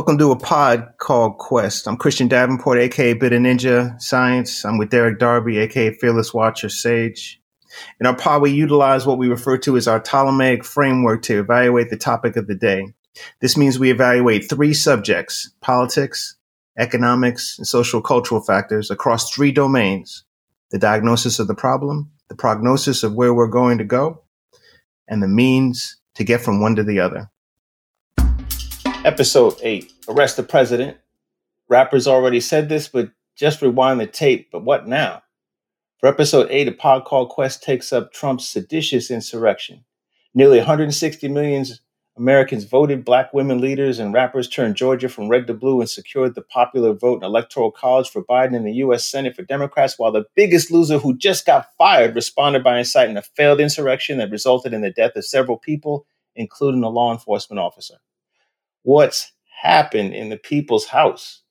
Welcome to A Pod Called Quest. I'm Christian Davenport, a.k.a. Bit of Ninja Science. I'm with Derek Darby, a.k.a. Fearless Watcher Sage. In our pod, we utilize what we refer to as our Ptolemaic framework to evaluate the topic of the day. This means we evaluate three subjects: politics, economics, and social-cultural factors across three domains: the diagnosis of the problem, the prognosis of where we're going to go, and the means to get from one to the other. Episode 8, Arrest the President. Rappers already said this, but just rewind the tape. But what now? For episode 8, A Pod Called Quest takes up Trump's seditious insurrection. Nearly 160 million Americans voted. Black women leaders and rappers turned Georgia from red to blue and secured the popular vote in Electoral College for Biden and the U.S. Senate for Democrats, while the biggest loser, who just got fired, responded by inciting a failed insurrection that resulted in the death of several people, including a law enforcement officer. What's happened in the people's house?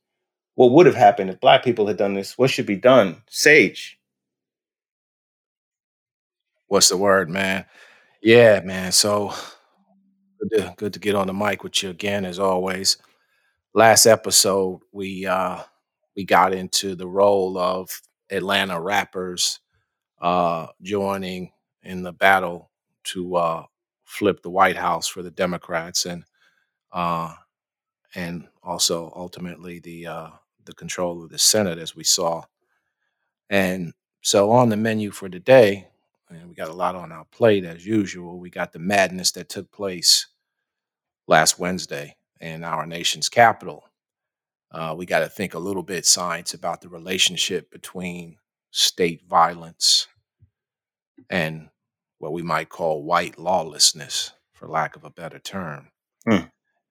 What would have happened if black people had done this? What should be done? Sage. What's the word, man? Yeah, man. So good to get on the mic with you again, as always. Last episode, we got into the role of Atlanta rappers joining in the battle to flip the White House for the Democrats, and also ultimately the control of the Senate, as we saw. And so on the menu for today, and we got a lot on our plate as usual, we got the madness that took place last Wednesday in our nation's capital. We got to think a little bit science about the relationship between state violence and what we might call white lawlessness, for lack of a better term.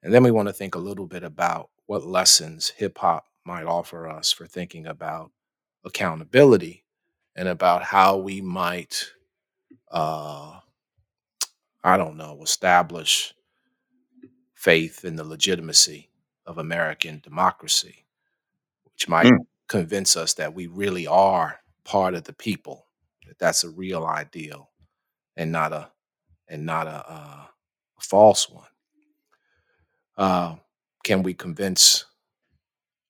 And then we want to think a little bit about what lessons hip-hop might offer us for thinking about accountability and about how we might, establish faith in the legitimacy of American democracy, which might convince us that we really are part of the people, that that's a real ideal and not a false one. Can we convince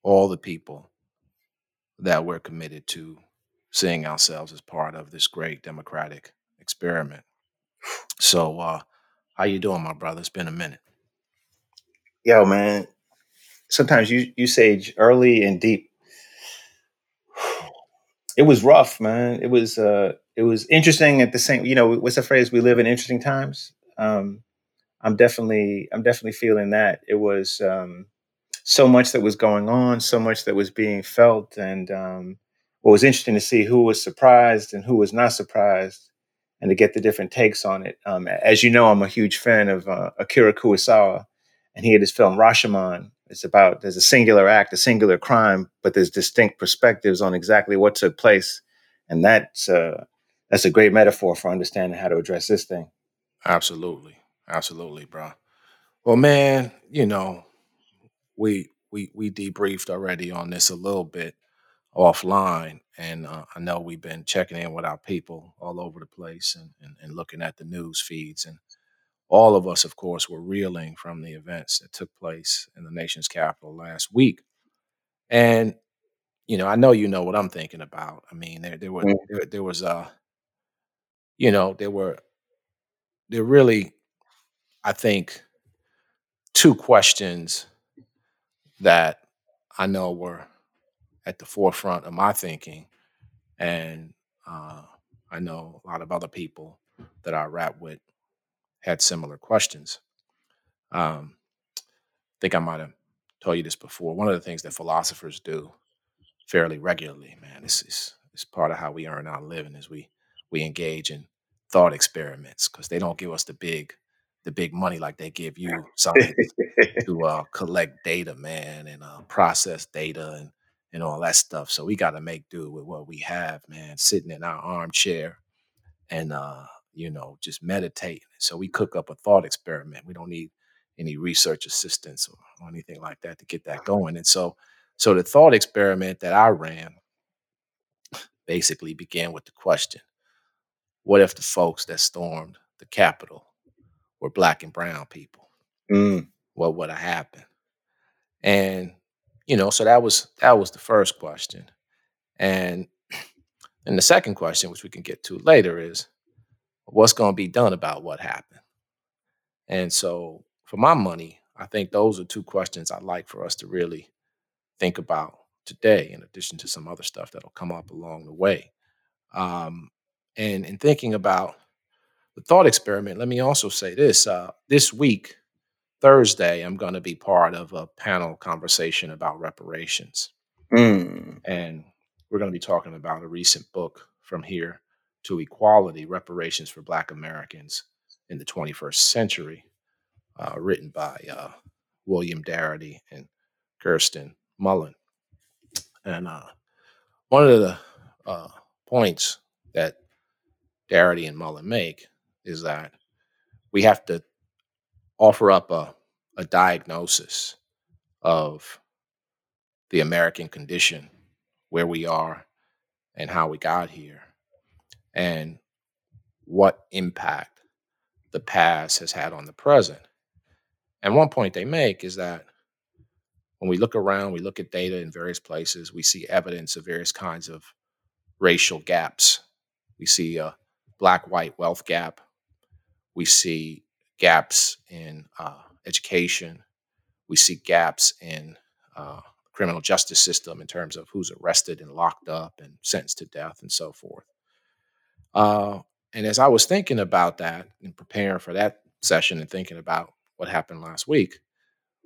all the people that we're committed to seeing ourselves as part of this great democratic experiment? So how you doing, my brother? It's been a minute. Yo, man. Sometimes you sage early and deep. It was rough, man. It was interesting at the same, what's the phrase? We live in interesting times. I'm definitely feeling that. It was so much that was going on, so much that was being felt, and what was interesting to see who was surprised and who was not surprised, and to get the different takes on it. As you know, I'm a huge fan of Akira Kurosawa, and he had his film Rashomon. It's about, there's a singular act, a singular crime, but there's distinct perspectives on exactly what took place, and that's a great metaphor for understanding how to address this thing. Absolutely. Absolutely, bro. Well, man, we debriefed already on this a little bit offline, and I know we've been checking in with our people all over the place and looking at the news feeds. And all of us, of course, were reeling from the events that took place in the nation's capital last week. And, I know you know what I'm thinking about. I mean, there were really, I think, two questions that I know were at the forefront of my thinking, and I know a lot of other people that I rap with had similar questions. I think I might have told you this before. One of the things that philosophers do fairly regularly, man, this is part of how we earn our living, is we engage in thought experiments, because they don't give us the big money like they give you, something to collect data, man, and process data and all that stuff. So we got to make do with what we have, man, sitting in our armchair and, just meditating. So we cook up a thought experiment. We don't need any research assistance or anything like that to get that going. And so the thought experiment that I ran basically began with the question, what if the folks that stormed the Capitol were black and brown people? What would have happened? And, you know, so that was the first question. And the second question, which we can get to later, is what's going to be done about what happened? And so for my money, I think those are two questions I'd like for us to really think about today, in addition to some other stuff that'll come up along the way. And in thinking about the thought experiment, let me also say this. This week, Thursday, I'm going to be part of a panel conversation about reparations. And we're going to be talking about a recent book, From Here to Equality, Reparations for Black Americans in the 21st Century, written by William Darity and Kirsten Mullen. And one of the points that Darity and Mullen make is that we have to offer up a diagnosis of the American condition, where we are and how we got here, and what impact the past has had on the present. And one point they make is that when we look around, we look at data in various places, we see evidence of various kinds of racial gaps. We see a black-white wealth gap. We see gaps in education. We see gaps in criminal justice system in terms of who's arrested and locked up and sentenced to death and so forth. And as I was thinking about that and preparing for that session and thinking about what happened last week,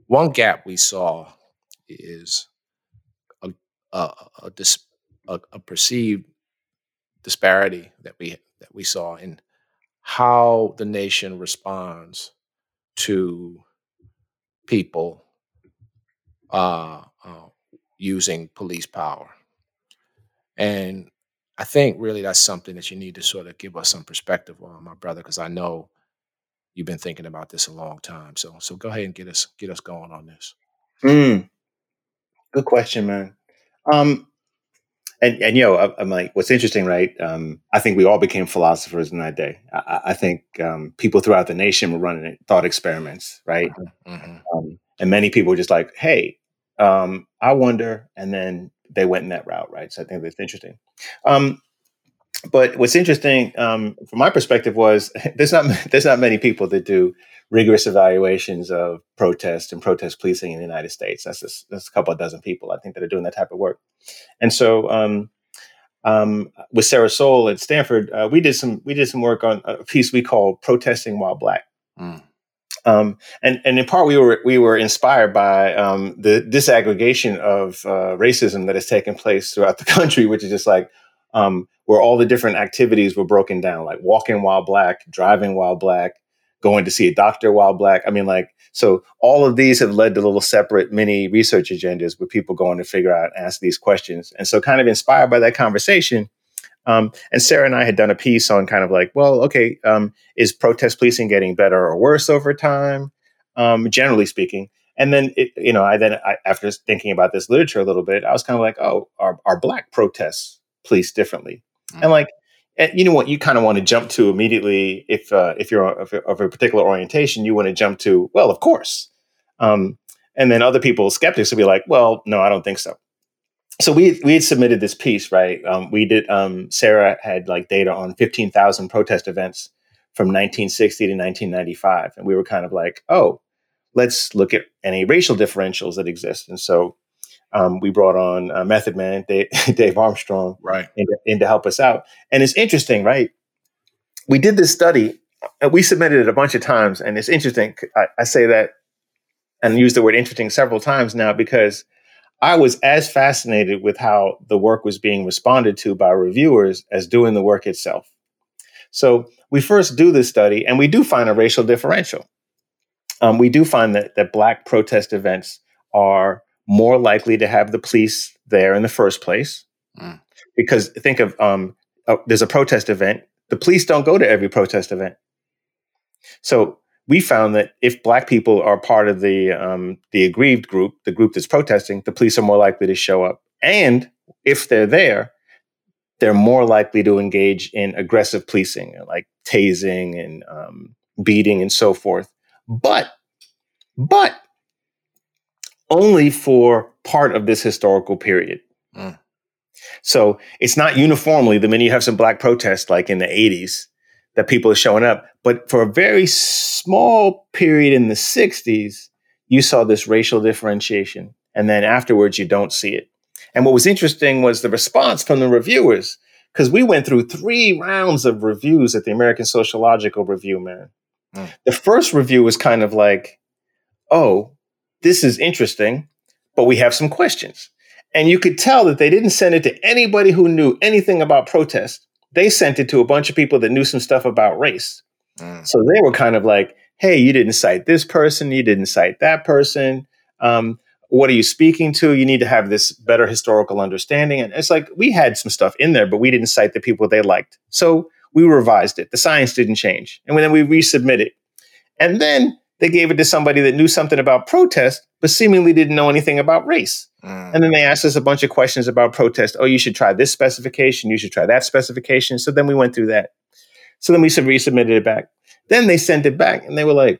one gap we saw is a perceived disparity that we saw in how the nation responds to people using police power. And I think really that's something that you need to sort of give us some perspective on, my brother, because I know you've been thinking about this a long time. So go ahead and get us going on this. Good question, man. And you know, I'm like, what's interesting, right? I think we all became philosophers in that day. I think people throughout the nation were running thought experiments, right? Mm-hmm. And many people were just like, hey, I wonder, and then they went in that route, right? So I think that's interesting. But what's interesting from my perspective was there's not many people that do rigorous evaluations of protest and protest policing in the United States. That's a couple of dozen people, I think, that are doing that type of work. And so with Sarah Soule at Stanford, we did some work on a piece we called "Protesting While Black." Mm. And in part, we were inspired by the disaggregation of racism that has taken place throughout the country, which is just like where all the different activities were broken down, like walking while black, driving while black, going to see a doctor while black. I mean, like, so all of these have led to little separate mini research agendas with people going to figure out and ask these questions. And so kind of inspired by that conversation, and Sarah and I had done a piece on kind of like, well, okay, is protest policing getting better or worse over time, generally speaking? And then, after thinking about this literature a little bit, I was kind of like, oh, are Black protests policed differently? Mm-hmm. And like, you know what you kind of want to jump to immediately if you're of a particular orientation, you want to jump to, well, of course. And then other people, skeptics, will be like, well, no, I don't think so. So we had submitted this piece, right? Sarah had like data on 15,000 protest events from 1960 to 1995. And we were kind of like, oh, let's look at any racial differentials that exist. And so we brought on Method Man, Dave Armstrong, right, in to help us out. And it's interesting, right? We did this study, and we submitted it a bunch of times. And it's interesting. I say that and use the word interesting several times now because I was as fascinated with how the work was being responded to by reviewers as doing the work itself. So we first do this study, and we do find a racial differential. We do find that Black protest events are more likely to have the police there in the first place. Mm. Because think of, there's a protest event. The police don't go to every protest event. So we found that if Black people are part of the aggrieved group, the group that's protesting, the police are more likely to show up. And if they're there, they're more likely to engage in aggressive policing, like tasing and beating and so forth. But only for part of this historical period. Mm. So it's not uniformly the minute you have some black protests like in the 80s that people are showing up. But for a very small period in the 60s, you saw this racial differentiation. And then afterwards, you don't see it. And what was interesting was the response from the reviewers, because we went through 3 rounds of reviews at the American Sociological Review, man. Mm. The first review was kind of like, oh, this is interesting, but we have some questions. And you could tell that they didn't send it to anybody who knew anything about protest. They sent it to a bunch of people that knew some stuff about race. Mm. So they were kind of like, hey, you didn't cite this person. You didn't cite that person. What are you speaking to? You need to have this better historical understanding. And it's like, we had some stuff in there, but we didn't cite the people they liked. So we revised it. The science didn't change. And then we resubmitted. And then they gave it to somebody that knew something about protest, but seemingly didn't know anything about race. Mm. And then they asked us a bunch of questions about protest. Oh, you should try this specification. You should try that specification. So then we went through that. So then we resubmitted it back. Then they sent it back and they were like,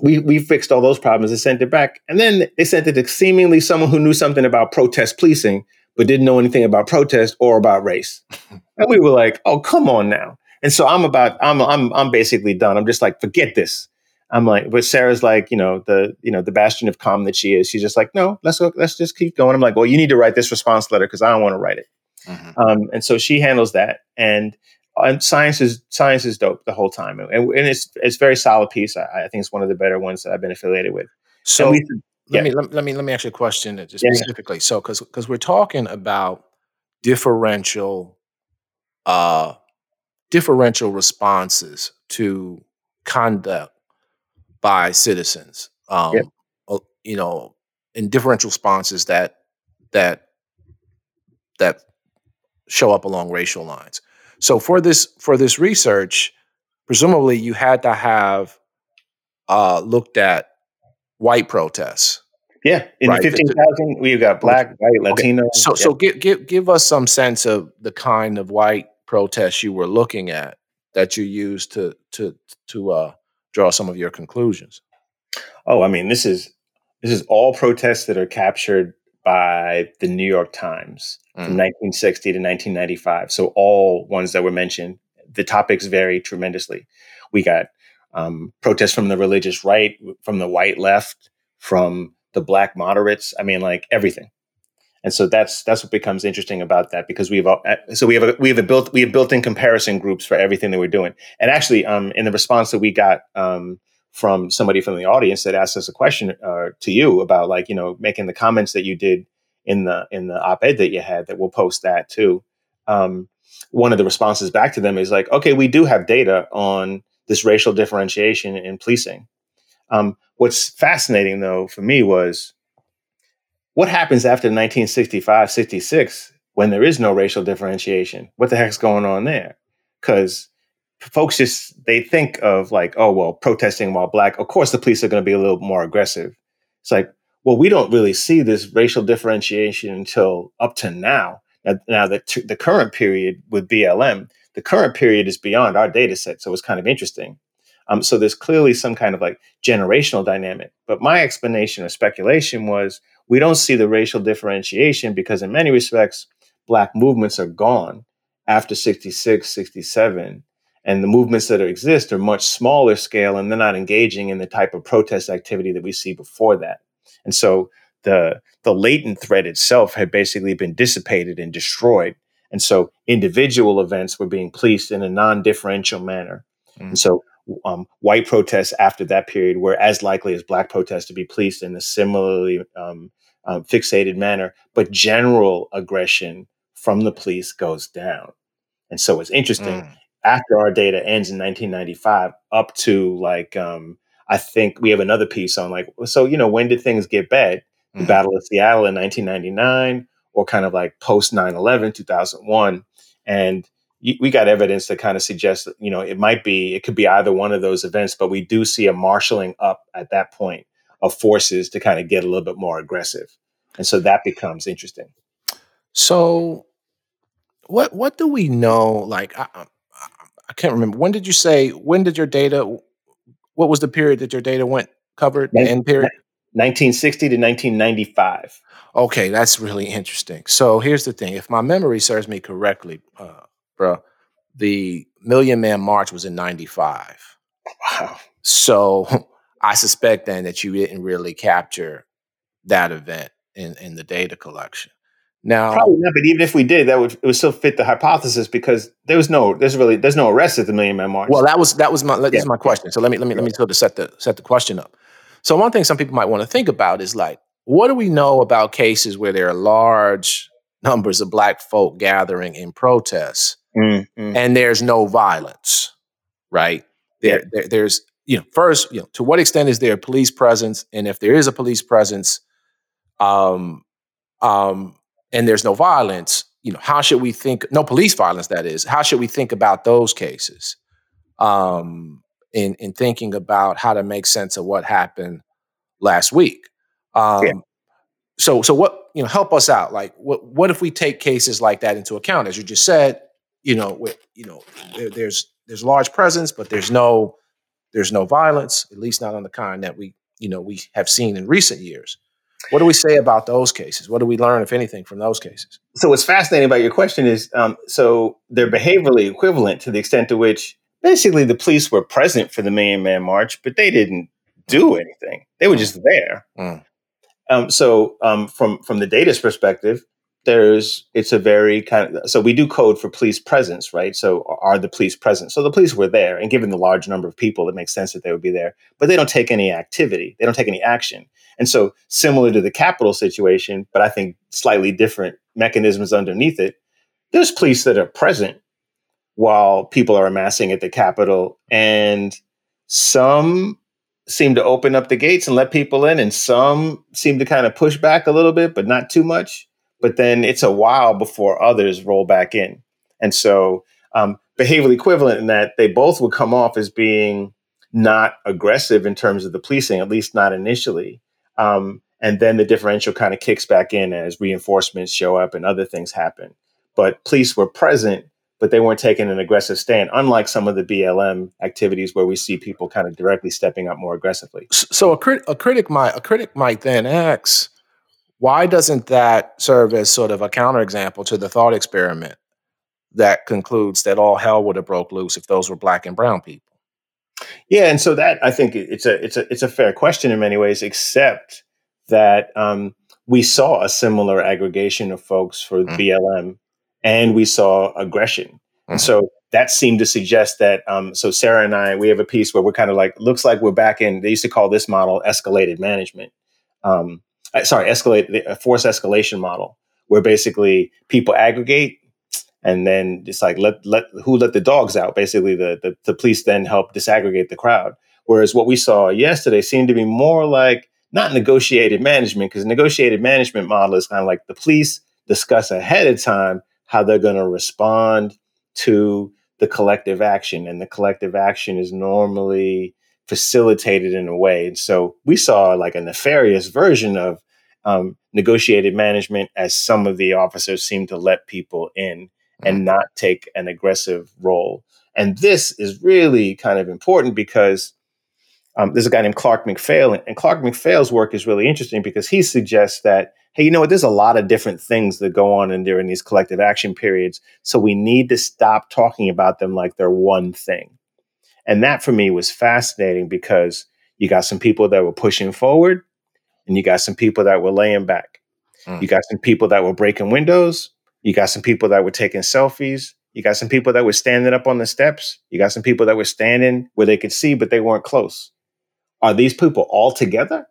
we fixed all those problems and sent it back. And then they sent it to seemingly someone who knew something about protest policing, but didn't know anything about protest or about race. And we were like, oh, come on now. And so I'm basically done. I'm just like, forget this. I'm like, but Sarah's like, the bastion of calm that she is. She's just like, no, let's go. Let's just keep going. I'm like, well, you need to write this response letter because I don't want to write it. Mm-hmm. And so she handles that. And science is dope the whole time. And it's a very solid piece. I think it's one of the better ones that I've been affiliated with. So let me ask you a question that just specifically. So because we're talking about differential responses to conduct by citizens, in differential responses that show up along racial lines. So for this research, presumably you had to have looked at white protests. Yeah, in right? The 15,000, we've got black, white, Latino. Okay. So give us some sense of the kind of white protests you were looking at that you used to draw some of your conclusions. Oh, I mean, this is all protests that are captured by the New York Times from 1960 to 1995. So all ones that were mentioned, the topics vary tremendously. We got protests from the religious right, from the white left, from the black moderates. I mean, like everything. And so that's what becomes interesting about that, because we have built-in comparison groups for everything that we're doing. And actually, in the response that we got from somebody from the audience that asked us a question to you about making the comments that you did in the op-ed that you had, that we'll post that too. One of the responses back to them is like, okay, we do have data on this racial differentiation in policing. What's fascinating though for me was, what happens after 1965, 66, when there is no racial differentiation? What the heck's going on there? Because folks they think of like, oh, well, protesting while black, of course the police are going to be a little more aggressive. It's like, well, we don't really see this racial differentiation until up to now. Now the current period with BLM, the current period is beyond our data set. So it's kind of interesting. So there's clearly some kind of like generational dynamic. But my explanation or speculation was, we don't see the racial differentiation because in many respects, black movements are gone after 66, 67, and the movements that exist are much smaller scale, and they're not engaging in the type of protest activity that we see before that. And so the latent threat itself had basically been dissipated and destroyed. And so individual events were being policed in a non-differential manner. Mm. And so white protests after that period were as likely as black protests to be policed in a similarly fixated manner, but general aggression from the police goes down. And so it's interesting. After our data ends in 1995, up to I think we have another piece on when did things get bad? The Battle of Seattle in 1999, or kind of like post 9/11, 2001, and we got evidence that kind of suggests that, it could be either one of those events, but we do see a marshaling up at that point of forces to kind of get a little bit more aggressive. And so that becomes interesting. So what do we know? Like, I can't remember. when did your data, what was the period that your data covered the end period? 1960 to 1995. Okay, that's really interesting. So here's the thing. If my memory serves me correctly, the Million Man March was in 95. Wow. So I suspect then that you didn't really capture that event in the data collection. Now, probably not, but even if we did, it would still fit the hypothesis because there's no arrest at the Million Man March. Well, that was my question. So let me sort of set the question up. So one thing some people might want to think about is like, what do we know about cases where there are large numbers of Black folk gathering in protests and there's no violence, right? There's first, to what extent is there a police presence, and if there is a police presence, and there's no violence, how should we think? No police violence, that is. How should we think about those cases in thinking about how to make sense of what happened last week? So what, help us out. Like, what if we take cases like that into account? As you just said, there's large presence, but there's no violence, at least not on the kind that we have seen in recent years. What do we say about those cases? What do we learn, if anything, from those cases? So what's fascinating about your question is, so they're behaviorally equivalent to the extent to which basically the police were present for the Million Man March, but they didn't do anything. They were just there. So from the data's perspective, it's a very kind of, so we do code for police presence, right? So are the police present? So the police were there, and given the large number of people, it makes sense that they would be there, but they don't take any activity. They don't take any action. And so similar to the Capitol situation, but I think slightly different mechanisms underneath it, there's police that are present while people are amassing at the Capitol, and some seem to open up the gates and let people in, and some seem to kind of push back a little bit, but not too much. But then it's a while before others roll back in. And so behaviorally equivalent in that they both would come off as being not aggressive in terms of the policing, at least not initially. And then the differential kind of kicks back in as reinforcements show up and other things happen. But police were present, but they weren't taking an aggressive stand, unlike some of the BLM activities where we see people kind of directly stepping up more aggressively. So a critic might then ask, why doesn't that serve as sort of a counterexample to the thought experiment that concludes that all hell would have broke loose if those were Black and brown people? Yeah, and so that, I think it's a fair question in many ways, except that we saw a similar aggregation of folks for BLM, and we saw aggression. Mm-hmm. And so that seemed to suggest that. So Sarah and I, we have a piece where we're kind of like, looks like we're back in. They used to call this model escalated management. Force escalation model, where basically people aggregate. And then it's like, who let the dogs out? Basically, the police then help disaggregate the crowd. Whereas what we saw yesterday seemed to be more like not negotiated management, because negotiated management model is kind of like the police discuss ahead of time how they're going to respond to the collective action. And the collective action is normally facilitated in a way. And so we saw like a nefarious version of negotiated management, as some of the officers seem to let people in and not take an aggressive role. And this is really kind of important because there's a guy named Clark McPhail, and Clark McPhail's work is really interesting because he suggests that, hey, there's a lot of different things that go on during these collective action periods, so we need to stop talking about them like they're one thing. And that for me was fascinating because you got some people that were pushing forward, and you got some people that were laying back. You got some people that were breaking windows. You got some people that were taking selfies. You got some people that were standing up on the steps. You got some people that were standing where they could see, but they weren't close. Are these people all together?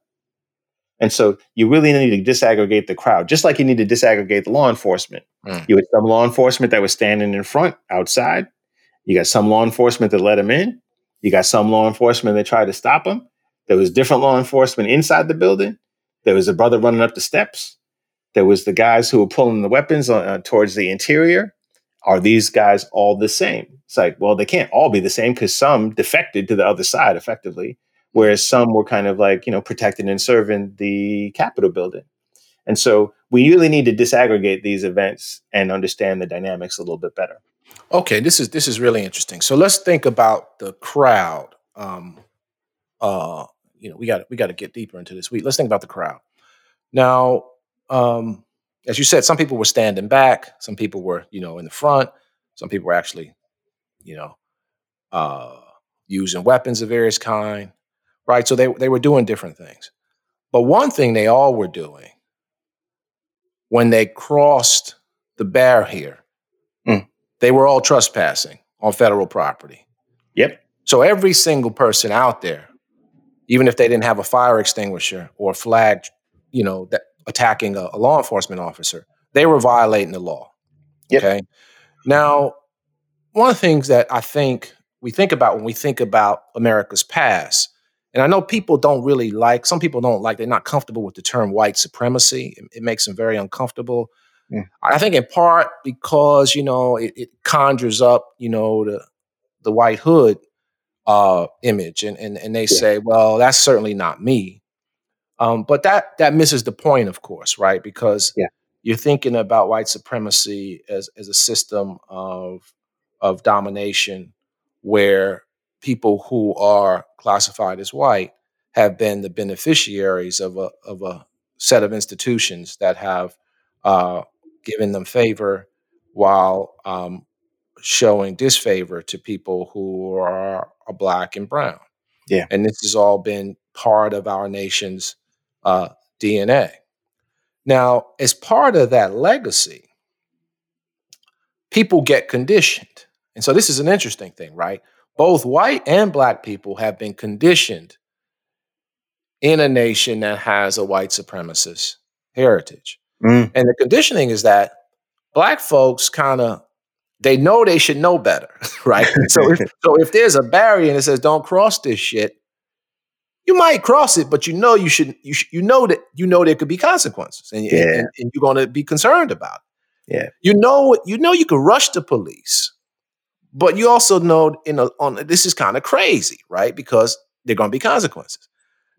And so you really need to disaggregate the crowd, just like you need to disaggregate the law enforcement. You had some law enforcement that was standing in front outside. You got some law enforcement that let them in. You got some law enforcement that tried to stop them. There was different law enforcement inside the building. There was a brother running up the steps. There was the guys who were pulling the weapons towards the interior. Are these guys all the same? It's like, well, they can't all be the same because some defected to the other side effectively, whereas some were kind of like, protecting and serving the Capitol building. And so we really need to disaggregate these events and understand the dynamics a little bit better. Okay, this is really interesting. So let's think about the crowd you know, we got to get deeper into this. Let's think about the crowd. Now, as you said, some people were standing back. Some people were, you know, in the front. Some people were actually, you know, using weapons of various kind, right? So they were doing different things. But one thing they all were doing when they crossed the barrier, they were all trespassing on federal property. Yep. So every single person out there, even if they didn't have a fire extinguisher or a flag, you know, that attacking a law enforcement officer, they were violating the law. Yep. Okay. Now, one of the things that I think we think about when we think about America's past, and I know people don't really like, some people don't like, they're not comfortable with the term white supremacy. It makes them very uncomfortable. Yeah. I think in part because, you know, it conjures up, you know, the white hood image. And they say, well, that's certainly not me. But that misses the point, of course, right? Because you're thinking about white supremacy as a system of domination where people who are classified as white have been the beneficiaries of a set of institutions that have given them favor while showing disfavor to people who are black and brown. Yeah. And this has all been part of our nation's DNA. Now, as part of that legacy, people get conditioned. And so this is an interesting thing, right? Both white and black people have been conditioned in a nation that has a white supremacist heritage. And the conditioning is that black folks kind of, they know they should know better, right? So if there's a barrier and it says, don't cross this shit, you might cross it, but you know you should. You know there could be consequences, and you're going to be concerned about it. Yeah, you know you could rush the police, but you also know this is kind of crazy, right? Because there are going to be consequences.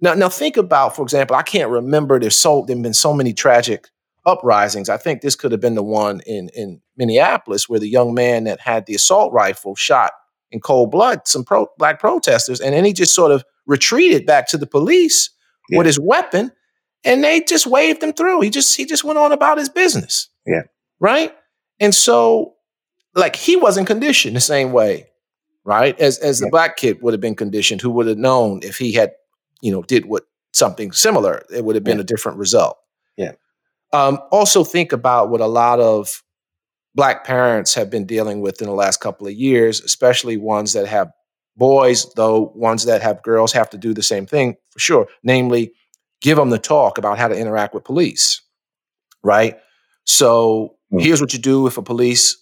Now think about, for example, I can't remember. There've been so many tragic uprisings. I think this could have been the one in Minneapolis where the young man that had the assault rifle shot in cold blood some black protesters, and then he just sort of retreated back to the police with his weapon, and they just waved him through. He just went on about his business. Yeah. Right. And so, like, he wasn't conditioned the same way, right? As the black kid would have been conditioned, who would have known if he had, you know, did what something similar, it would have been a different result. Yeah. Also think about what a lot of black parents have been dealing with in the last couple of years, especially ones that have boys, though ones that have girls have to do the same thing for sure, namely give them the talk about how to interact with police, right? So here's what you do if a police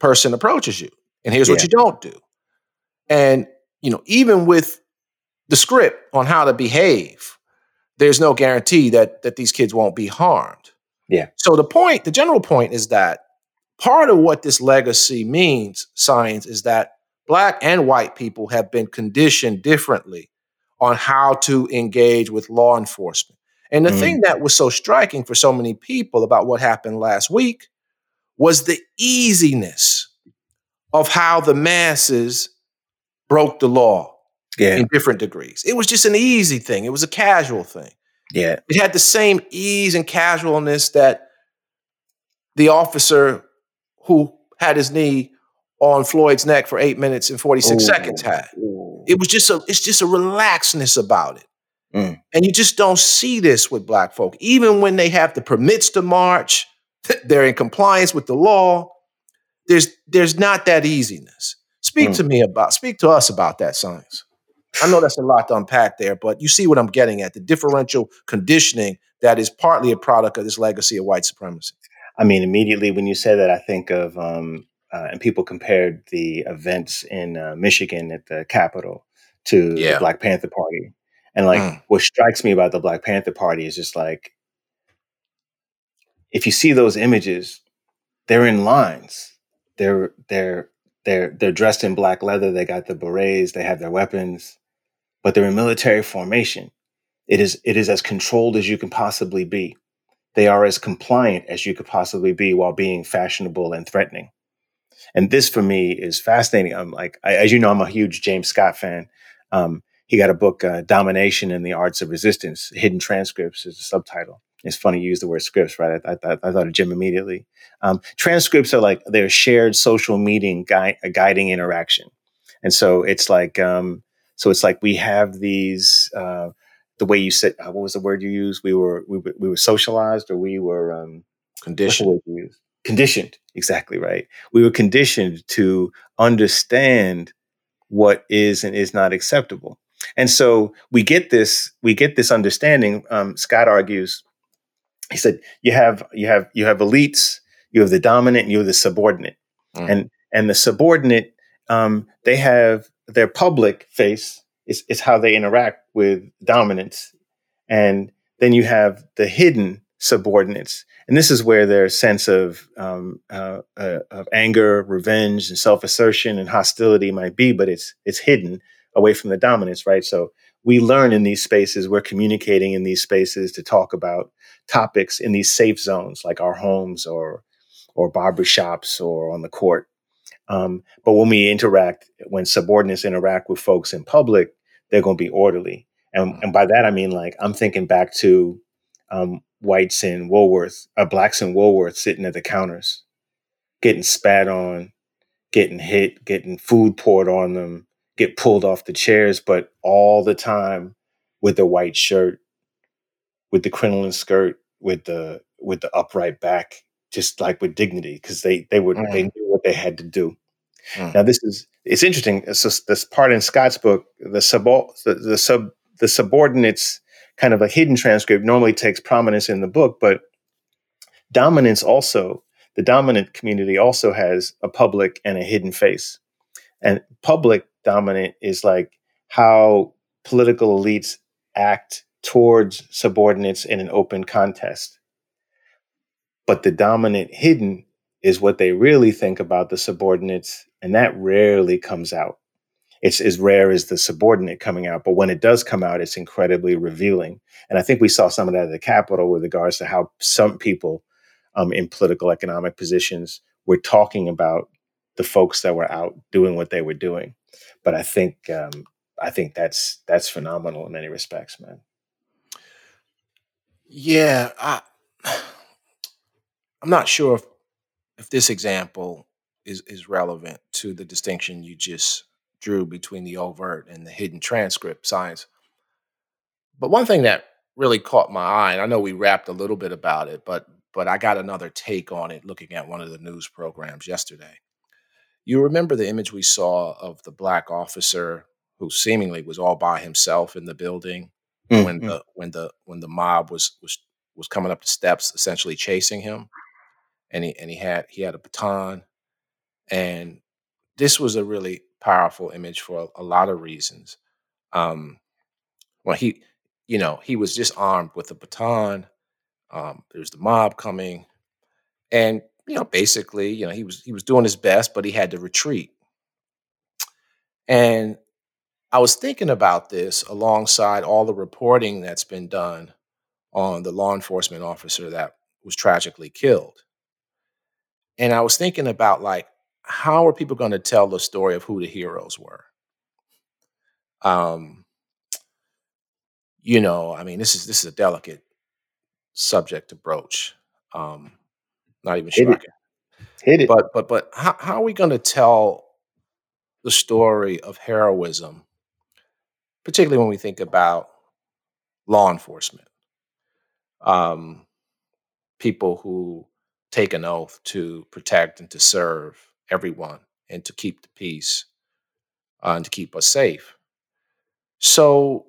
person approaches you, and here's what you don't do. And, you know, even with the script on how to behave, there's no guarantee that these kids won't be harmed. Yeah. So the general point is that part of what this legacy means, science, is that black and white people have been conditioned differently on how to engage with law enforcement. And the thing that was so striking for so many people about what happened last week was the easiness of how the masses broke the law in different degrees. It was just an easy thing. It was a casual thing. Yeah. It had the same ease and casualness that the officer who had his knee on Floyd's neck for 8 minutes and 46 seconds had. It was just it's just a relaxedness about it. And you just don't see this with black folk. Even when they have the permits to march, they're in compliance with the law. There's not that easiness. Speak to us about that, science. I know that's a lot to unpack there, but you see what I'm getting at, the differential conditioning that is partly a product of this legacy of white supremacy. I mean, immediately when you say that, I think of, and people compared the events in Michigan at the Capitol to the Black Panther Party. And like what strikes me about the Black Panther Party is just like, if you see those images, they're in lines. They're dressed in black leather. They got the berets. They have their weapons, but they're in military formation. It is as controlled as you can possibly be. They are as compliant as you could possibly be while being fashionable and threatening. And this for me is fascinating. I'm like, as you know, I'm a huge James Scott fan. He got a book, Domination and the Arts of Resistance, Hidden Transcripts is the subtitle. It's funny you use the word scripts, right? I thought of Jim immediately. Transcripts are like they're shared social meeting guiding interaction. And so it's like we have these the way you said what was the word you used? We were socialized, or we were conditioned. Conditioned, exactly right. We were conditioned to understand what is and is not acceptable. And so we get this understanding. Scott argues, he said, you have elites, you have the dominant, and you have the subordinate. Mm. And the subordinate, they have their public face is how they interact with dominance. And then you have the hidden subordinates. And this is where their sense of anger, revenge, and self-assertion and hostility might be, but it's hidden away from the dominance, right? So we learn in these spaces, we're communicating in these spaces to talk about topics in these safe zones, like our homes or barbershops or on the court. But when we interact, when subordinates interact with folks in public, they're going to be orderly. And by that, I mean, like, I'm thinking back to whites in Woolworth, or blacks in Woolworth sitting at the counters, getting spat on, getting hit, getting food poured on them, get pulled off the chairs, but all the time with the white shirt, with the crinoline skirt, with the upright back, just like with dignity, because they knew what they had to do. Mm. Now it's interesting. So this part in Scott's book, the subordinates kind of a hidden transcript normally takes prominence in the book, but dominance also, the dominant community also has a public and a hidden face. And public dominant is like how political elites act towards subordinates in an open contest. But the dominant hidden is what they really think about the subordinates, and that rarely comes out. It's as rare as the subordinate coming out, but when it does come out, it's incredibly revealing. And I think we saw some of that at the Capitol with regards to how some people in political economic positions were talking about the folks that were out doing what they were doing. But I think that's phenomenal in many respects, man. Yeah, I'm not sure if this example is relevant to the distinction you just drew between the overt and the hidden transcript science. But one thing that really caught my eye, and I know we rapped a little bit about it, but I got another take on it looking at one of the news programs yesterday. You remember the image we saw of the black officer who seemingly was all by himself in the building when the mob was coming up the steps, essentially chasing him, and he had a baton. And this was a really powerful image for a lot of reasons. Well, he was just armed with a baton. There's the mob coming, and basically, he was doing his best, but he had to retreat. And I was thinking about this alongside all the reporting that's been done on the law enforcement officer that was tragically killed. And I was thinking about, like, how are people going to tell the story of who the heroes were? This is a delicate subject to broach. Not even sure. Hit it. But how are we going to tell the story of heroism, particularly when we think about law enforcement, people who take an oath to protect and to serve everyone and to keep the peace and to keep us safe? So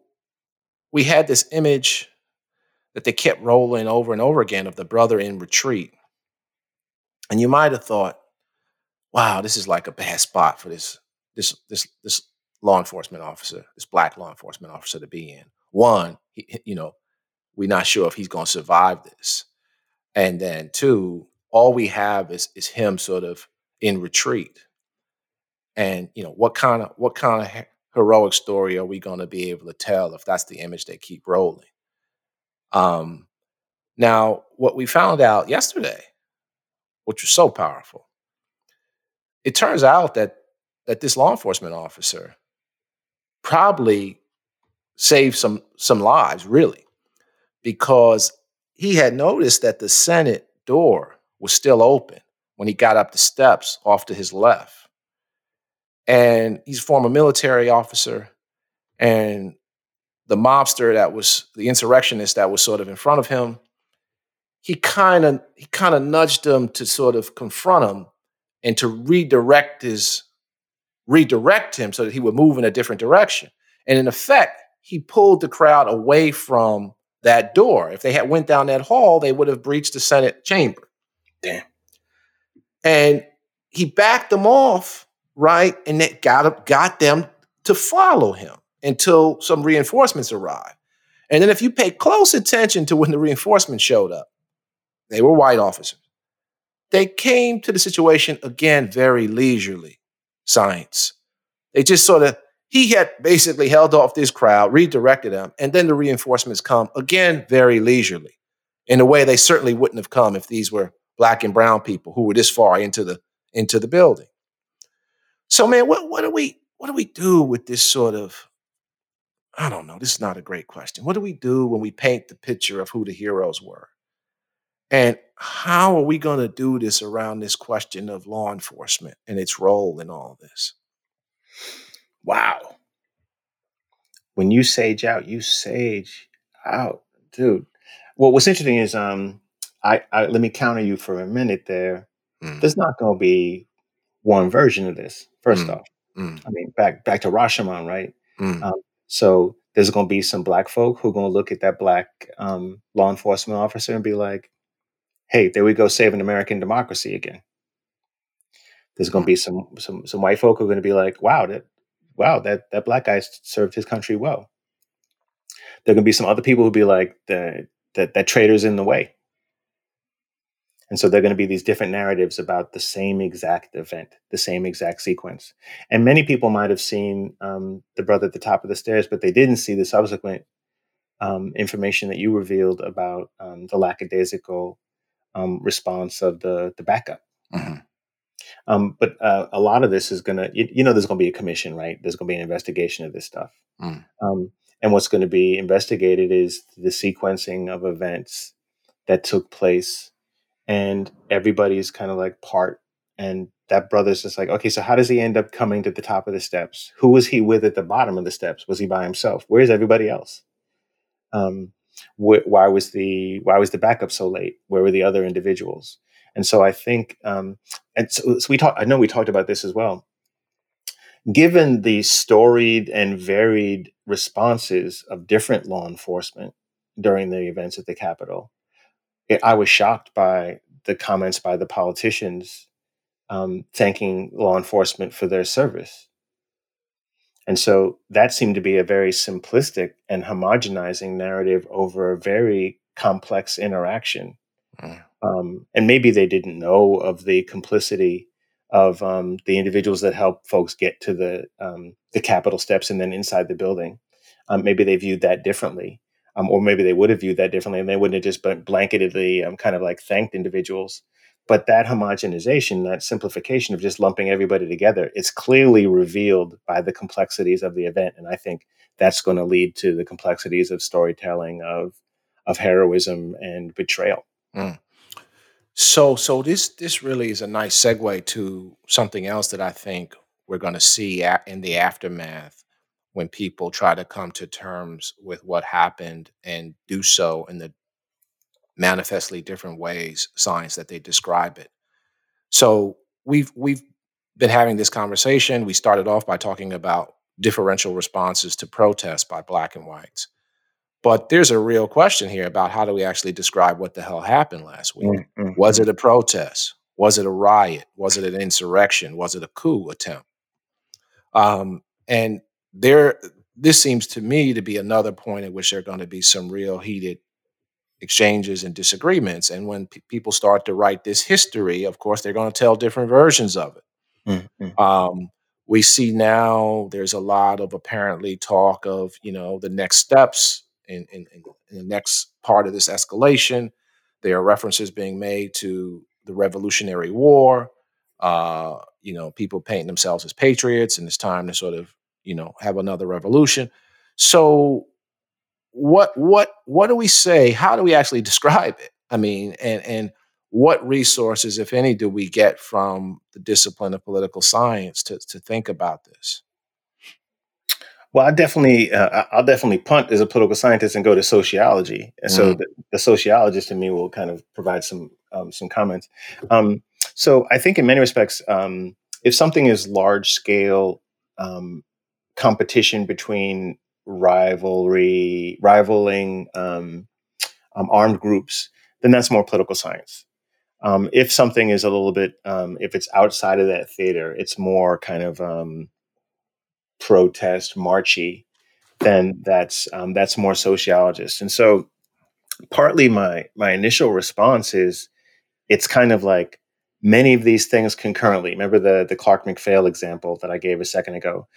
we had this image that they kept rolling over and over again of the brother in retreat. And you might have thought, wow, this is like a bad spot for this law enforcement officer, this black law enforcement officer to be in. One, we're not sure if he's going to survive this. And then two, all we have is him sort of in retreat. And, what kind of heroic story are we going to be able to tell if that's the image they keep rolling? Now, what we found out yesterday, which was so powerful, it turns out that this law enforcement officer probably save some lives, really, because he had noticed that the Senate door was still open when he got up the steps off to his left. And he's a former military officer, and the mobster that was the insurrectionist that was sort of in front of him, he kind of nudged him to sort of confront him and to redirect him so that he would move in a different direction. And in effect, he pulled the crowd away from that door. If they had went down that hall, they would have breached the Senate chamber. Damn. And he backed them off, right? And that got them to follow him until some reinforcements arrived. And then if you pay close attention to when the reinforcements showed up, they were white officers. They came to the situation, again, very leisurely. Science. They just sort of, he had basically held off this crowd, redirected them, and then the reinforcements come, again, very leisurely, in a way they certainly wouldn't have come if these were black and brown people who were this far into the building. So, man, what do we do with this sort of, I don't know, this is not a great question. What do we do when we paint the picture of who the heroes were? And how are we going to do this around this question of law enforcement and its role in all this? Wow. When you sage out, you sage out, dude. Well, what's interesting is, I let me counter you for a minute there. Mm. There's not going to be one version of this, first off. Mm. I mean, back to Rashomon, right? Mm. So there's going to be some black folk who are going to look at that black law enforcement officer and be like, hey, there we go, saving American democracy again. There's going to be some white folk who are going to be like, wow, that black guy served his country well. There are going to be some other people who be like, that traitor's in the way. And so there are going to be these different narratives about the same exact event, the same exact sequence. And many people might have seen the brother at the top of the stairs, but they didn't see the subsequent information that you revealed about the lackadaisical response of the backup. Mm-hmm. But a lot of this is going to, there's going to be a commission, right? There's going to be an investigation of this stuff. Mm. And what's going to be investigated is the sequencing of events that took place, and everybody's kind of like part. And that brother's just like, okay, so how does he end up coming to the top of the steps? Who was he with at the bottom of the steps? Was he by himself? Where's everybody else? Why was the backup so late? Where were the other individuals? And so I think, I know we talked about this as well. Given the storied and varied responses of different law enforcement during the events at the Capitol, I was shocked by the comments by the politicians thanking law enforcement for their service. And so that seemed to be a very simplistic and homogenizing narrative over a very complex interaction. Mm. And maybe they didn't know of the complicity of the individuals that helped folks get to the Capitol steps and then inside the building. Maybe they viewed that differently, or maybe they would have viewed that differently, and they wouldn't have just blanketedly kind of like thanked individuals. But that homogenization, that simplification of just lumping everybody together, it's clearly revealed by the complexities of the event. And I think that's going to lead to the complexities of storytelling, of heroism and betrayal. Mm. So this really is a nice segue to something else that I think we're going to see in the aftermath when people try to come to terms with what happened and do so in the manifestly different ways, signs that they describe it. So we've been having this conversation. We started off by talking about differential responses to protests by black and whites. But there's a real question here about how do we actually describe what the hell happened last week? Mm-hmm. Was it a protest? Was it a riot? Was it an insurrection? Was it a coup attempt? And this seems to me to be another point at which there are going to be some real heated exchanges and disagreements. And when people start to write this history, of course, they're going to tell different versions of it. Mm-hmm. We see now there's a lot of apparently talk of, the next steps in the next part of this escalation. There are references being made to the Revolutionary War, people painting themselves as patriots, and it's time to sort of, have another revolution. So what do we say? How do we actually describe it? I mean, and what resources, if any, do we get from the discipline of political science to think about this? Well, I'll definitely punt as a political scientist and go to sociology. And so the sociologist in me will kind of provide some comments. So I think in many respects, if something is large scale competition between rivaling armed groups, then that's more political science. If something is a little bit, if it's outside of that theater, it's more kind of protest marchy, then that's more sociologist. And so partly my initial response is it's kind of like many of these things concurrently. Remember the Clark McPhail example that I gave a second ago.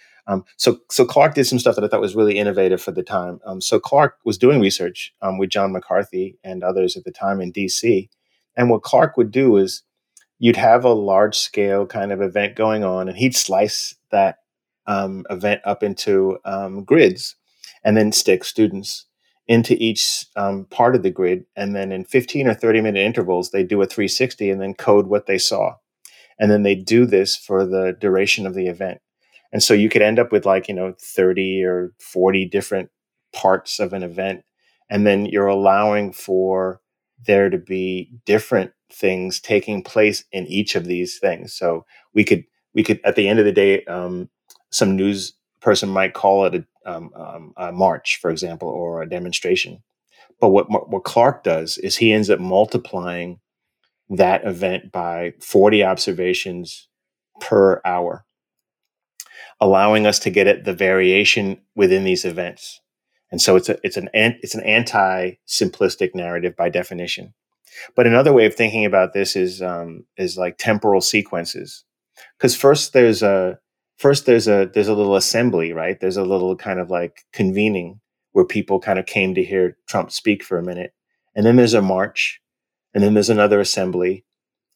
So Clark did some stuff that I thought was really innovative for the time. So Clark was doing research with John McCarthy and others at the time in DC. And what Clark would do is you'd have a large scale kind of event going on, and he'd slice that event up into grids and then stick students into each part of the grid. And then in 15 or 30-minute intervals, they do a 360 and then code what they saw. And then they do this for the duration of the event. And so you could end up with 30 or 40 different parts of an event. And then you're allowing for there to be different things taking place in each of these things. So we could at the end of the day, some news person might call it a march, for example, or a demonstration. But what Clark does is he ends up multiplying that event by 40 observations per hour, allowing us to get at the variation within these events. And so it's an anti-simplistic narrative by definition. But another way of thinking about this is like temporal sequences, because first there's a little assembly, right? There's a little kind of like convening where people kind of came to hear Trump speak for a minute. And then there's a march, and then there's another assembly,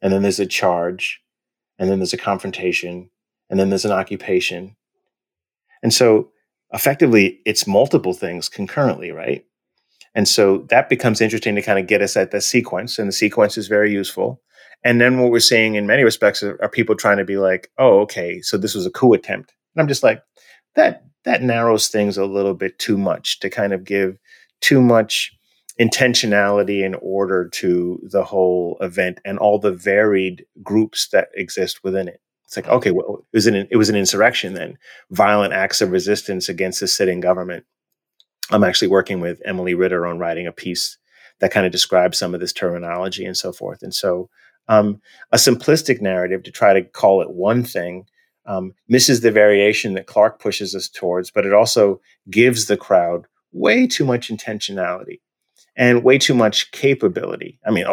and then there's a charge, and then there's a confrontation, and then there's an occupation. And so effectively it's multiple things concurrently, right? And so that becomes interesting to kind of get us at the sequence, and the sequence is very useful. And then what we're seeing in many respects are people trying to be like, oh, okay, so this was a coup attempt. And I'm just like, that narrows things a little bit too much to kind of give too much intentionality and order to the whole event and all the varied groups that exist within it. It's like, okay, well, it was an insurrection then, violent acts of resistance against the sitting government. I'm actually working with Emily Ritter on writing a piece that kind of describes some of this terminology and so forth. And so a simplistic narrative to try to call it one thing misses the variation that Clark pushes us towards, but it also gives the crowd way too much intentionality and way too much capability. I mean,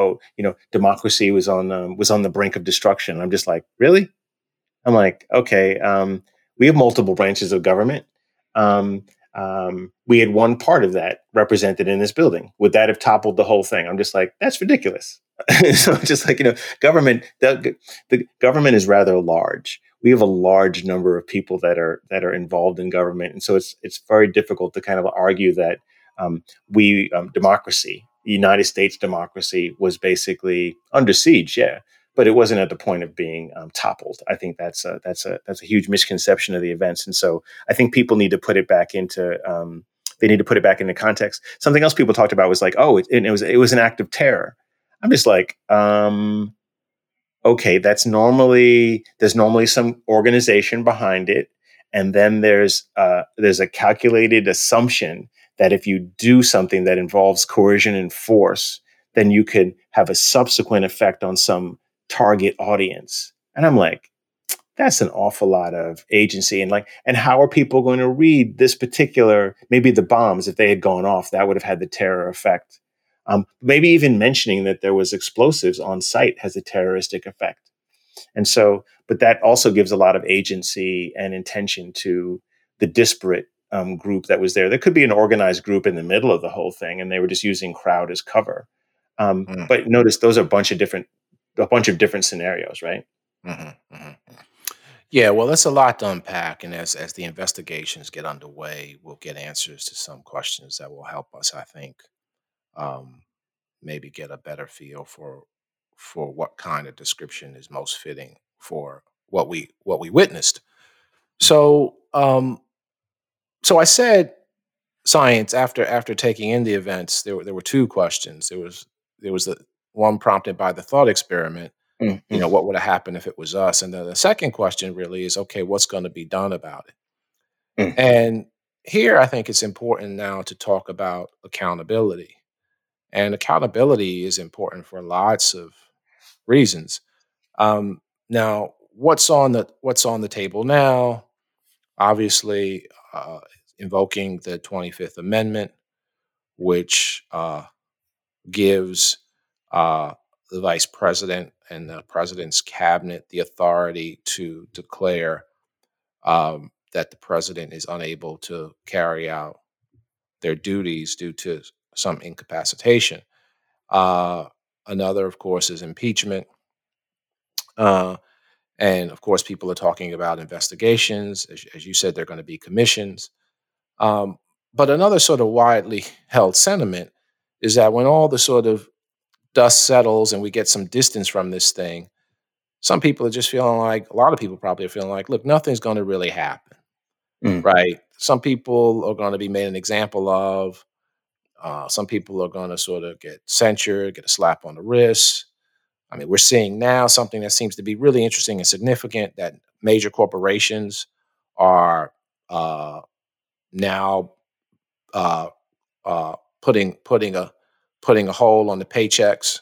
democracy was on the brink of destruction. I'm just like, really? I'm like, okay, we have multiple branches of government. We had one part of that represented in this building. Would that have toppled the whole thing? I'm just like, that's ridiculous. So just like, government, the government is rather large. We have a large number of people that are involved in government. And so it's very difficult to kind of argue that democracy, United States democracy was basically under siege. Yeah. But it wasn't at the point of being toppled. I think that's a huge misconception of the events, and so I think people need to put it back into context. Something else people talked about was like, oh, it was an act of terror. I'm just like, okay, there's normally some organization behind it, and then there's a calculated assumption that if you do something that involves coercion and force, then you can have a subsequent effect on some target audience. And I'm like, that's an awful lot of agency. And how are people going to read this particular, maybe the bombs, if they had gone off, that would have had the terror effect. Maybe even mentioning that there was explosives on site has a terroristic effect. And so, but that also gives a lot of agency and intention to the disparate group that was there. There could be an organized group in the middle of the whole thing, and they were just using crowd as cover. But notice those are a bunch of different scenarios, right? Mm-hmm, mm-hmm. Yeah, well, that's a lot to unpack, and as the investigations get underway, we'll get answers to some questions that will help us, I think, um, maybe get a better feel for what kind of description is most fitting for what we witnessed. So, so I said science after taking in the events. There were two questions. There was the one prompted by the thought experiment. Mm-hmm. What would have happened if it was us? And then the second question really is, okay, what's going to be done about it? Mm-hmm. And here I think it's important now to talk about accountability. And accountability is important for lots of reasons. Now, what's on the table now? Obviously, invoking the 25th Amendment, which gives the vice president and the president's cabinet the authority to declare that the president is unable to carry out their duties due to some incapacitation. Another, of course, is impeachment. And, of course, people are talking about investigations. As you said, they're going to be commissions. But another sort of widely held sentiment is that when all the sort of dust settles and we get some distance from this thing, some people are just feeling like, a lot of people probably are feeling like, look, nothing's going to really happen, right? Some people are going to be made an example of. Some people are going to sort of get censured, get a slap on the wrist. I mean, we're seeing now something that seems to be really interesting and significant, that major corporations are now putting a hold on the paychecks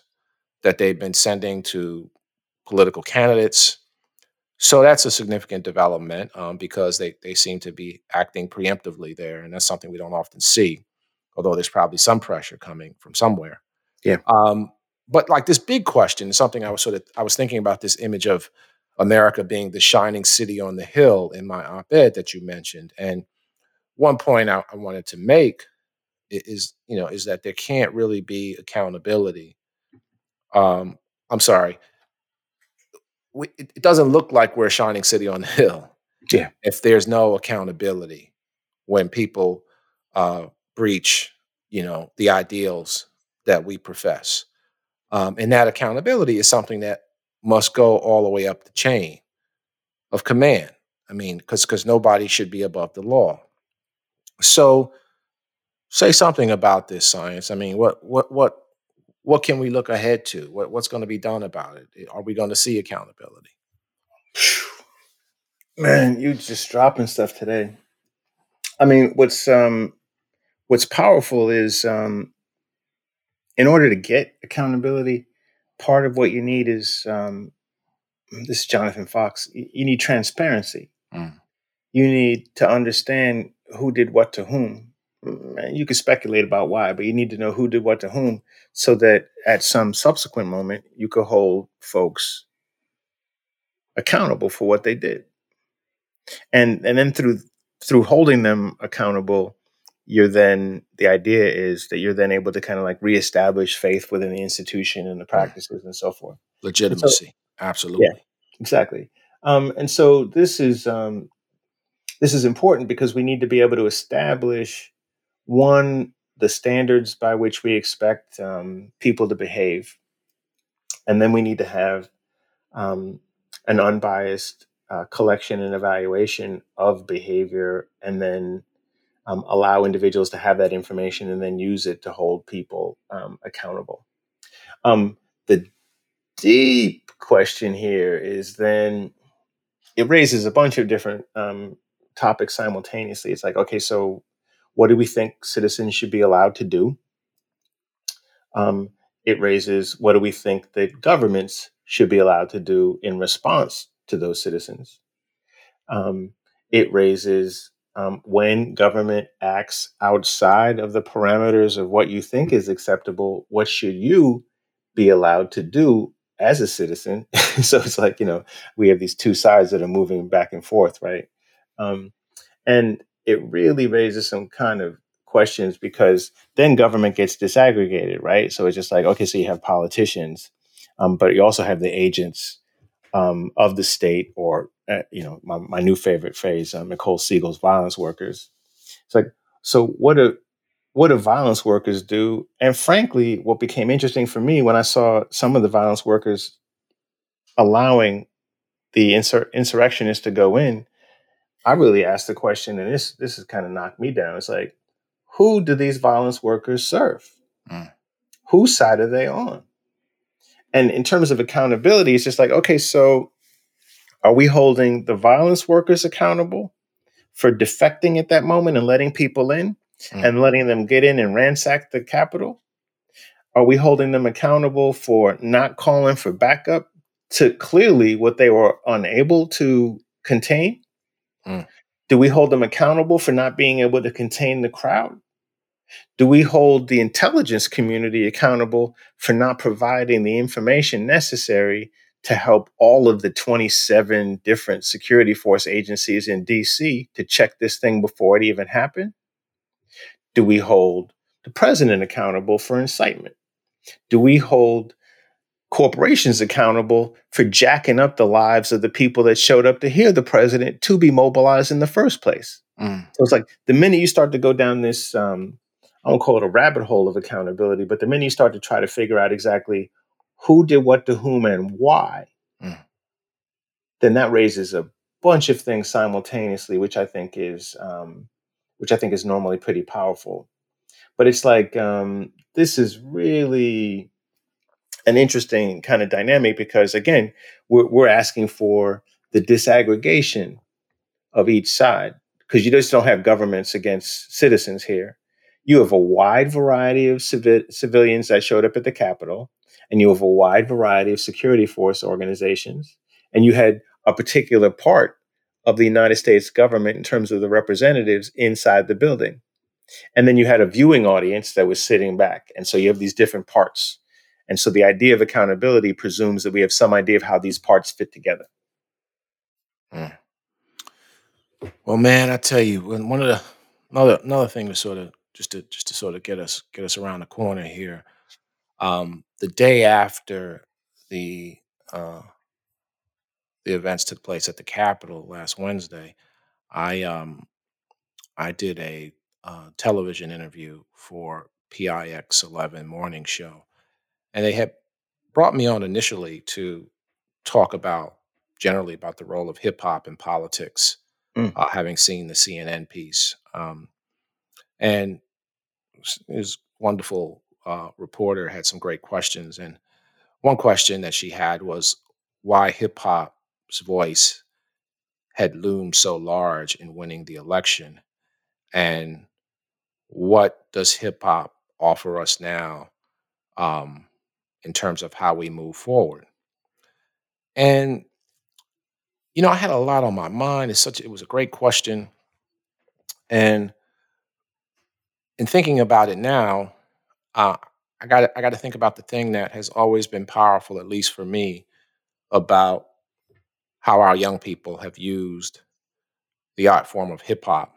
that they've been sending to political candidates. So that's a significant development because they seem to be acting preemptively there, and that's something we don't often see, although there's probably some pressure coming from somewhere. Yeah. But like this big question is something I was thinking about, this image of America being the shining city on the hill in my op-ed that you mentioned. And one point I wanted to make is that there can't really be accountability. I'm sorry. It doesn't look like we're a shining city on the hill. Yeah. If there's no accountability when people breach, the ideals that we profess. And that accountability is something that must go all the way up the chain of command. I mean, because nobody should be above the law. So say something about this, science. I mean, what can we look ahead to? What's going to be done about it? Are we going to see accountability? Man, you just dropping stuff today. I mean, what's powerful is in order to get accountability, part of what you need is this is Jonathan Fox. You need transparency. Mm. You need to understand who did what to whom. You can speculate about why, but you need to know who did what to whom so that at some subsequent moment, you could hold folks accountable for what they did. And then through holding them accountable, the idea is that you're then able to kind of like reestablish faith within the institution and the practices and so forth. Legitimacy. So, absolutely. Yeah, exactly. And so this is important because we need to be able to establish, one, the standards by which we expect people to behave. And then we need to have an unbiased collection and evaluation of behavior, and then allow individuals to have that information and then use it to hold people accountable. The deep question here is then it raises a bunch of different topics simultaneously. It's like, okay, so what do we think citizens should be allowed to do? It raises, what do we think that governments should be allowed to do in response to those citizens? It raises when government acts outside of the parameters of what you think is acceptable, what should you be allowed to do as a citizen? So it's like, we have these two sides that are moving back and forth, right? And it really raises some kind of questions because then government gets disaggregated, right? So it's just like, okay, so you have politicians, but you also have the agents of the state, or, you know, my new favorite phrase, Nicole Siegel's violence workers. It's like, so what do violence workers do? And frankly, what became interesting for me when I saw some of the violence workers allowing the insurrectionists to go in, I really asked the question, and this has kind of knocked me down. It's like, who do these violence workers serve? Mm. Whose side are they on? And in terms of accountability, it's just like, okay, so are we holding the violence workers accountable for defecting at that moment and letting people in and letting them get in and ransack the Capitol? Are we holding them accountable for not calling for backup to clearly what they were unable to contain? Mm. Do we hold them accountable for not being able to contain the crowd? Do we hold the intelligence community accountable for not providing the information necessary to help all of the 27 different security force agencies in DC to check this thing before it even happened? Do we hold the president accountable for incitement? Do we hold corporations accountable for jacking up the lives of the people that showed up to hear the president to be mobilized in the first place? Mm. So it's like the minute you start to go down this, I won't call it a rabbit hole of accountability, but the minute you start to try to figure out exactly who did what to whom and why, then that raises a bunch of things simultaneously, which I think is normally pretty powerful. But it's like, this is really an interesting kind of dynamic because, again, we're asking for the disaggregation of each side because you just don't have governments against citizens here. You have a wide variety of civilians that showed up at the Capitol, and you have a wide variety of security force organizations, and you had a particular part of the United States government in terms of the representatives inside the building. And then you had a viewing audience that was sitting back. And so you have these different parts. And so the idea of accountability presumes that we have some idea of how these parts fit together. Mm. Well, man, I tell you, one of the another thing was sort of just to sort of get us around the corner here. The day after the events took place at the Capitol last Wednesday, I did a television interview for PIX 11 morning show, and they had brought me on initially to talk about generally about the role of hip hop in politics, having seen the CNN piece. And his wonderful reporter had some great questions. And one question that she had was why hip hop's voice had loomed so large in winning the election. And what does hip hop offer us now in terms of how we move forward? And, you know, I had a lot on my mind. It was a great question. And in thinking about it now, I got to think about the thing that has always been powerful, at least for me, about how our young people have used the art form of hip hop,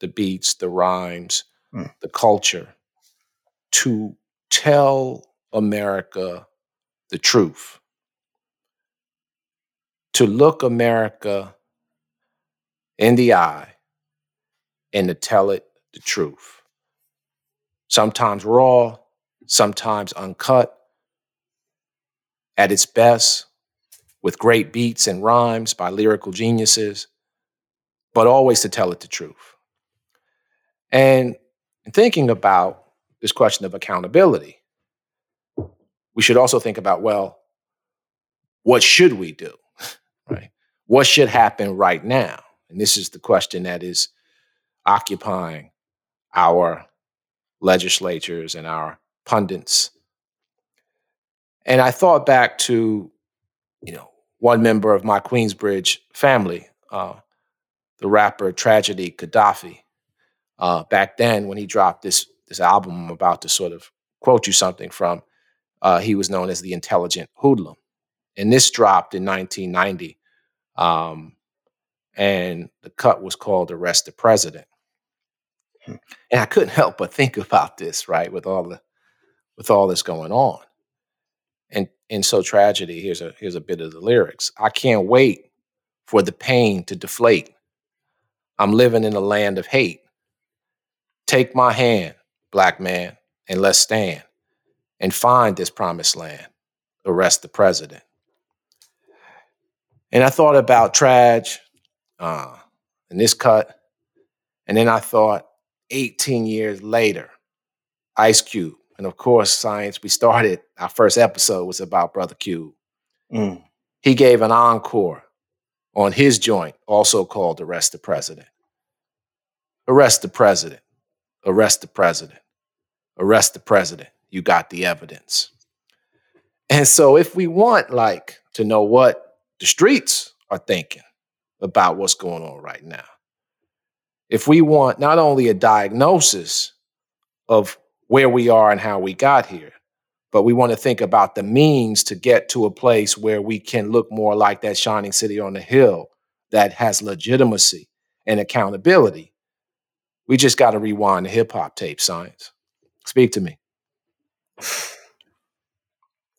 the beats, the rhymes, the culture, to tell America the truth, to look America in the eye and to tell it the truth. Sometimes raw, sometimes uncut, at its best, with great beats and rhymes by lyrical geniuses, but always to tell it the truth. And in thinking about this question of accountability, we should also think about, well, what should we do, right? What should happen right now? And this is the question that is occupying our legislatures and our pundits. And I thought back to, you know, one member of my Queensbridge family, the rapper Tragedy Gaddafi, back then when he dropped this album I'm about to sort of quote you something from, he was known as the Intelligent Hoodlum. And this dropped in 1990. And the cut was called Arrest the President. And I couldn't help but think about this, right, with all this going on. And so tragedy, here's a bit of the lyrics. I can't wait for the pain to deflate. I'm living in a land of hate. Take my hand, black man, and let's stand and find this promised land. Arrest the president. And I thought about Traj and this cut. And then I thought 18 years later, Ice Cube. And of course, science, we started, our first episode was about Brother Cube. Mm. He gave an encore on his joint, also called Arrest the President. Arrest the President. Arrest the President. Arrest the President. You got the evidence. And so if we want, like, to know what the streets are thinking about what's going on right now, if we want not only a diagnosis of where we are and how we got here, but we want to think about the means to get to a place where we can look more like that shining city on the hill that has legitimacy and accountability. We just got to rewind the hip-hop tape, science. Speak to me.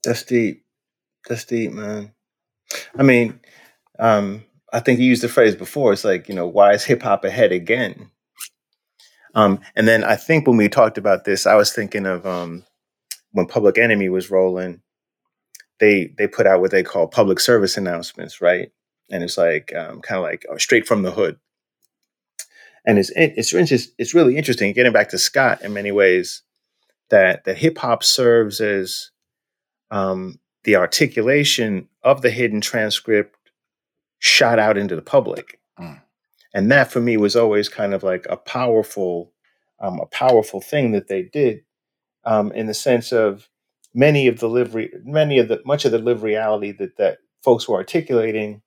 That's deep. That's deep, man. I mean, I think you used the phrase before. It's like, you know, why is hip-hop ahead again? And then I think when we talked about this, I was thinking of when Public Enemy was rolling, they put out what they call public service announcements, right? And it's like kind of like straight from the hood. And it's really interesting, getting back to Scott in many ways, that hip hop serves as the articulation of the hidden transcript shot out into the public. Mm. And that for me was always kind of like a powerful thing that they did, in the sense of much of the lived reality that folks were articulating,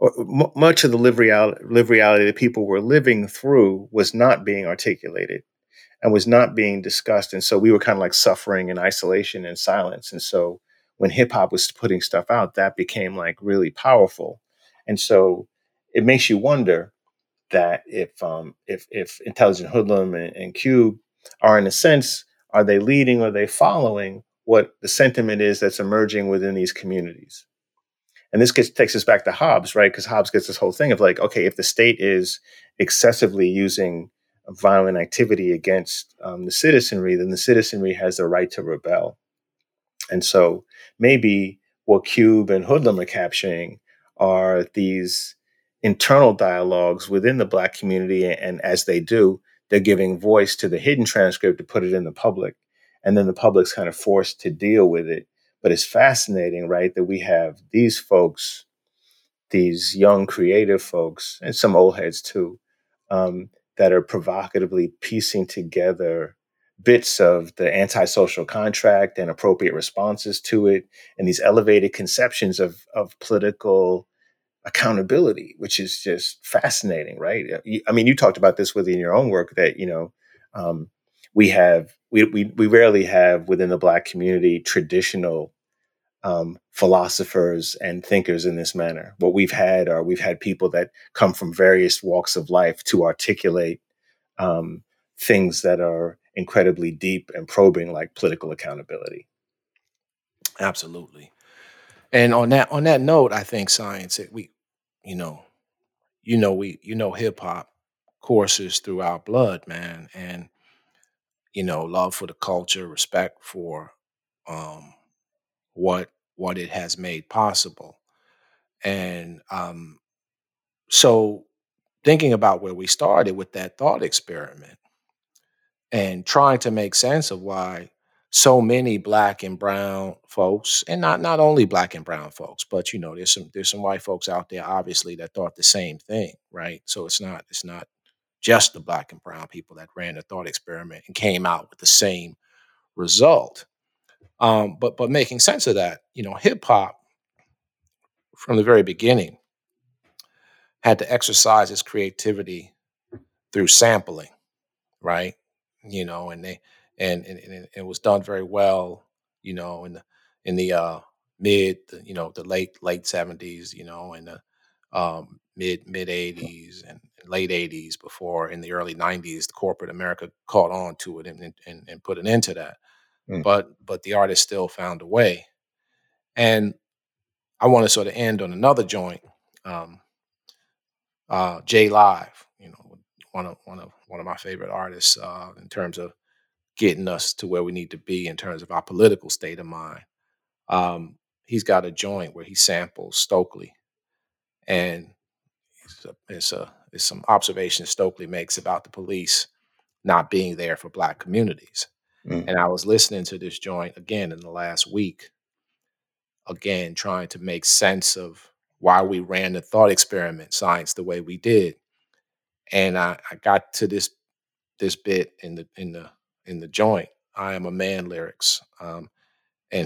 or much of the lived reality that people were living through was not being articulated and was not being discussed. And so we were kind of like suffering in isolation and silence. And so when hip hop was putting stuff out, that became like really powerful. And so it makes you wonder that if Intelligent Hoodlum and Cube are, in a sense, are they leading or are they following what the sentiment is that's emerging within these communities? And this takes us back to Hobbes, right? Because Hobbes gets this whole thing of like, okay, if the state is excessively using violent activity against the citizenry, then the citizenry has the right to rebel. And so maybe what Cube and Hoodlum are capturing are these internal dialogues within the Black community, and as they do, they're giving voice to the hidden transcript to put it in the public, and then the public's kind of forced to deal with it. But it's fascinating, right, that we have these folks, these young creative folks, and some old heads too, that are provocatively piecing together bits of the antisocial contract and appropriate responses to it, and these elevated conceptions of political accountability, which is just fascinating, right? I mean, you talked about this within your own work that, you know, we rarely have within the Black community traditional philosophers and thinkers in this manner. What we've had people that come from various walks of life to articulate things that are incredibly deep and probing, like political accountability. Absolutely. And on that note, I think science, we hip hop courses through our blood, man. And, you know, love for the culture, respect for what it has made possible. And so thinking about where we started with that thought experiment and trying to make sense of why so many Black and brown folks, and not only Black and brown folks, but, you know, there's some white folks out there, obviously, that thought the same thing, right? So it's not just the Black and brown people that ran the thought experiment and came out with the same result. But making sense of that, you know, hip hop from the very beginning had to exercise its creativity through sampling, right? You know, and it was done very well, you know, in the mid, you know, the late 70s, you know, and the mid 80s and late 80s before in the early 90s, corporate America caught on to it and put an end to that. Mm. But the artists still found a way And I want to sort of end on another joint, Jay Live, you know, one of my favorite artists in terms of getting us to where we need to be in terms of our political state of mind. He's got a joint where he samples Stokely, and it's some observations Stokely makes about the police not being there for Black communities. Mm. And I was listening to this joint again in the last week, again, trying to make sense of why we ran the thought experiment science the way we did. And I got to this bit in the joint, I Am a Man lyrics. And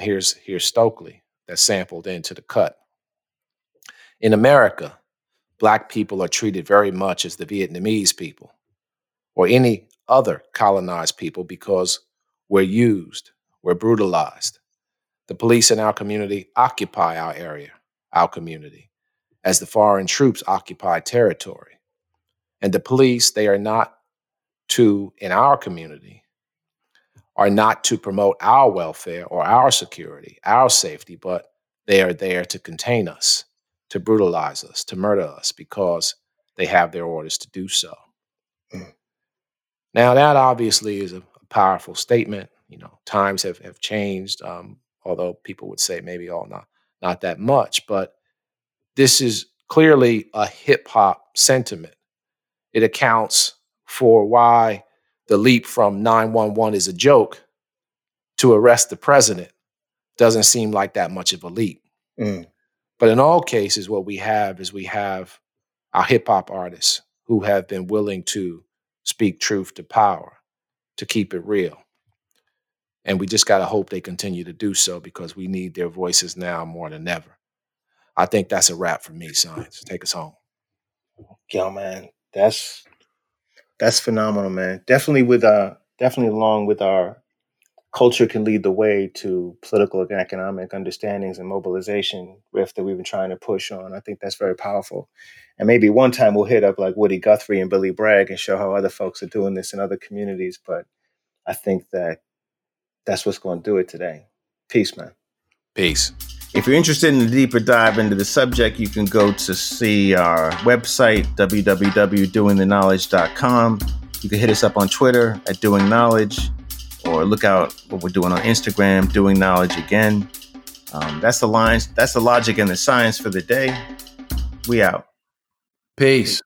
here's Stokely that's sampled into the cut. In America, Black people are treated very much as the Vietnamese people or any other colonized people because we're used, we're brutalized. The police in our community occupy our area, our community, as the foreign troops occupy territory. And the police, they are not to, in our community, are not to promote our welfare or our security, our safety, but they are there to contain us, to brutalize us, to murder us, because they have their orders to do so. Mm. Now, that obviously is a powerful statement. You know, times have changed, although people would say maybe not that much, but this is clearly a hip-hop sentiment. It accounts for why the leap from 911 is a joke to arrest the president doesn't seem like that much of a leap. Mm. But in all cases, what we have is our hip-hop artists who have been willing to speak truth to power, to keep it real. And we just got to hope they continue to do so, because we need their voices now more than ever. I think that's a wrap for me, Science. Take us home. Yo, man, that's phenomenal, man. Definitely along with our culture can lead the way to political and economic understandings and mobilization riff that we've been trying to push on. I think that's very powerful. And maybe one time we'll hit up like Woody Guthrie and Billy Bragg and show how other folks are doing this in other communities. But I think that's what's going to do it today. Peace, man. Peace. If you're interested in a deeper dive into the subject, you can go to see our website, www.doingtheknowledge.com. You can hit us up on Twitter at Doing Knowledge, or look out what we're doing on Instagram, Doing Knowledge again. That's the lines. That's the logic and the science for the day. We out. Peace.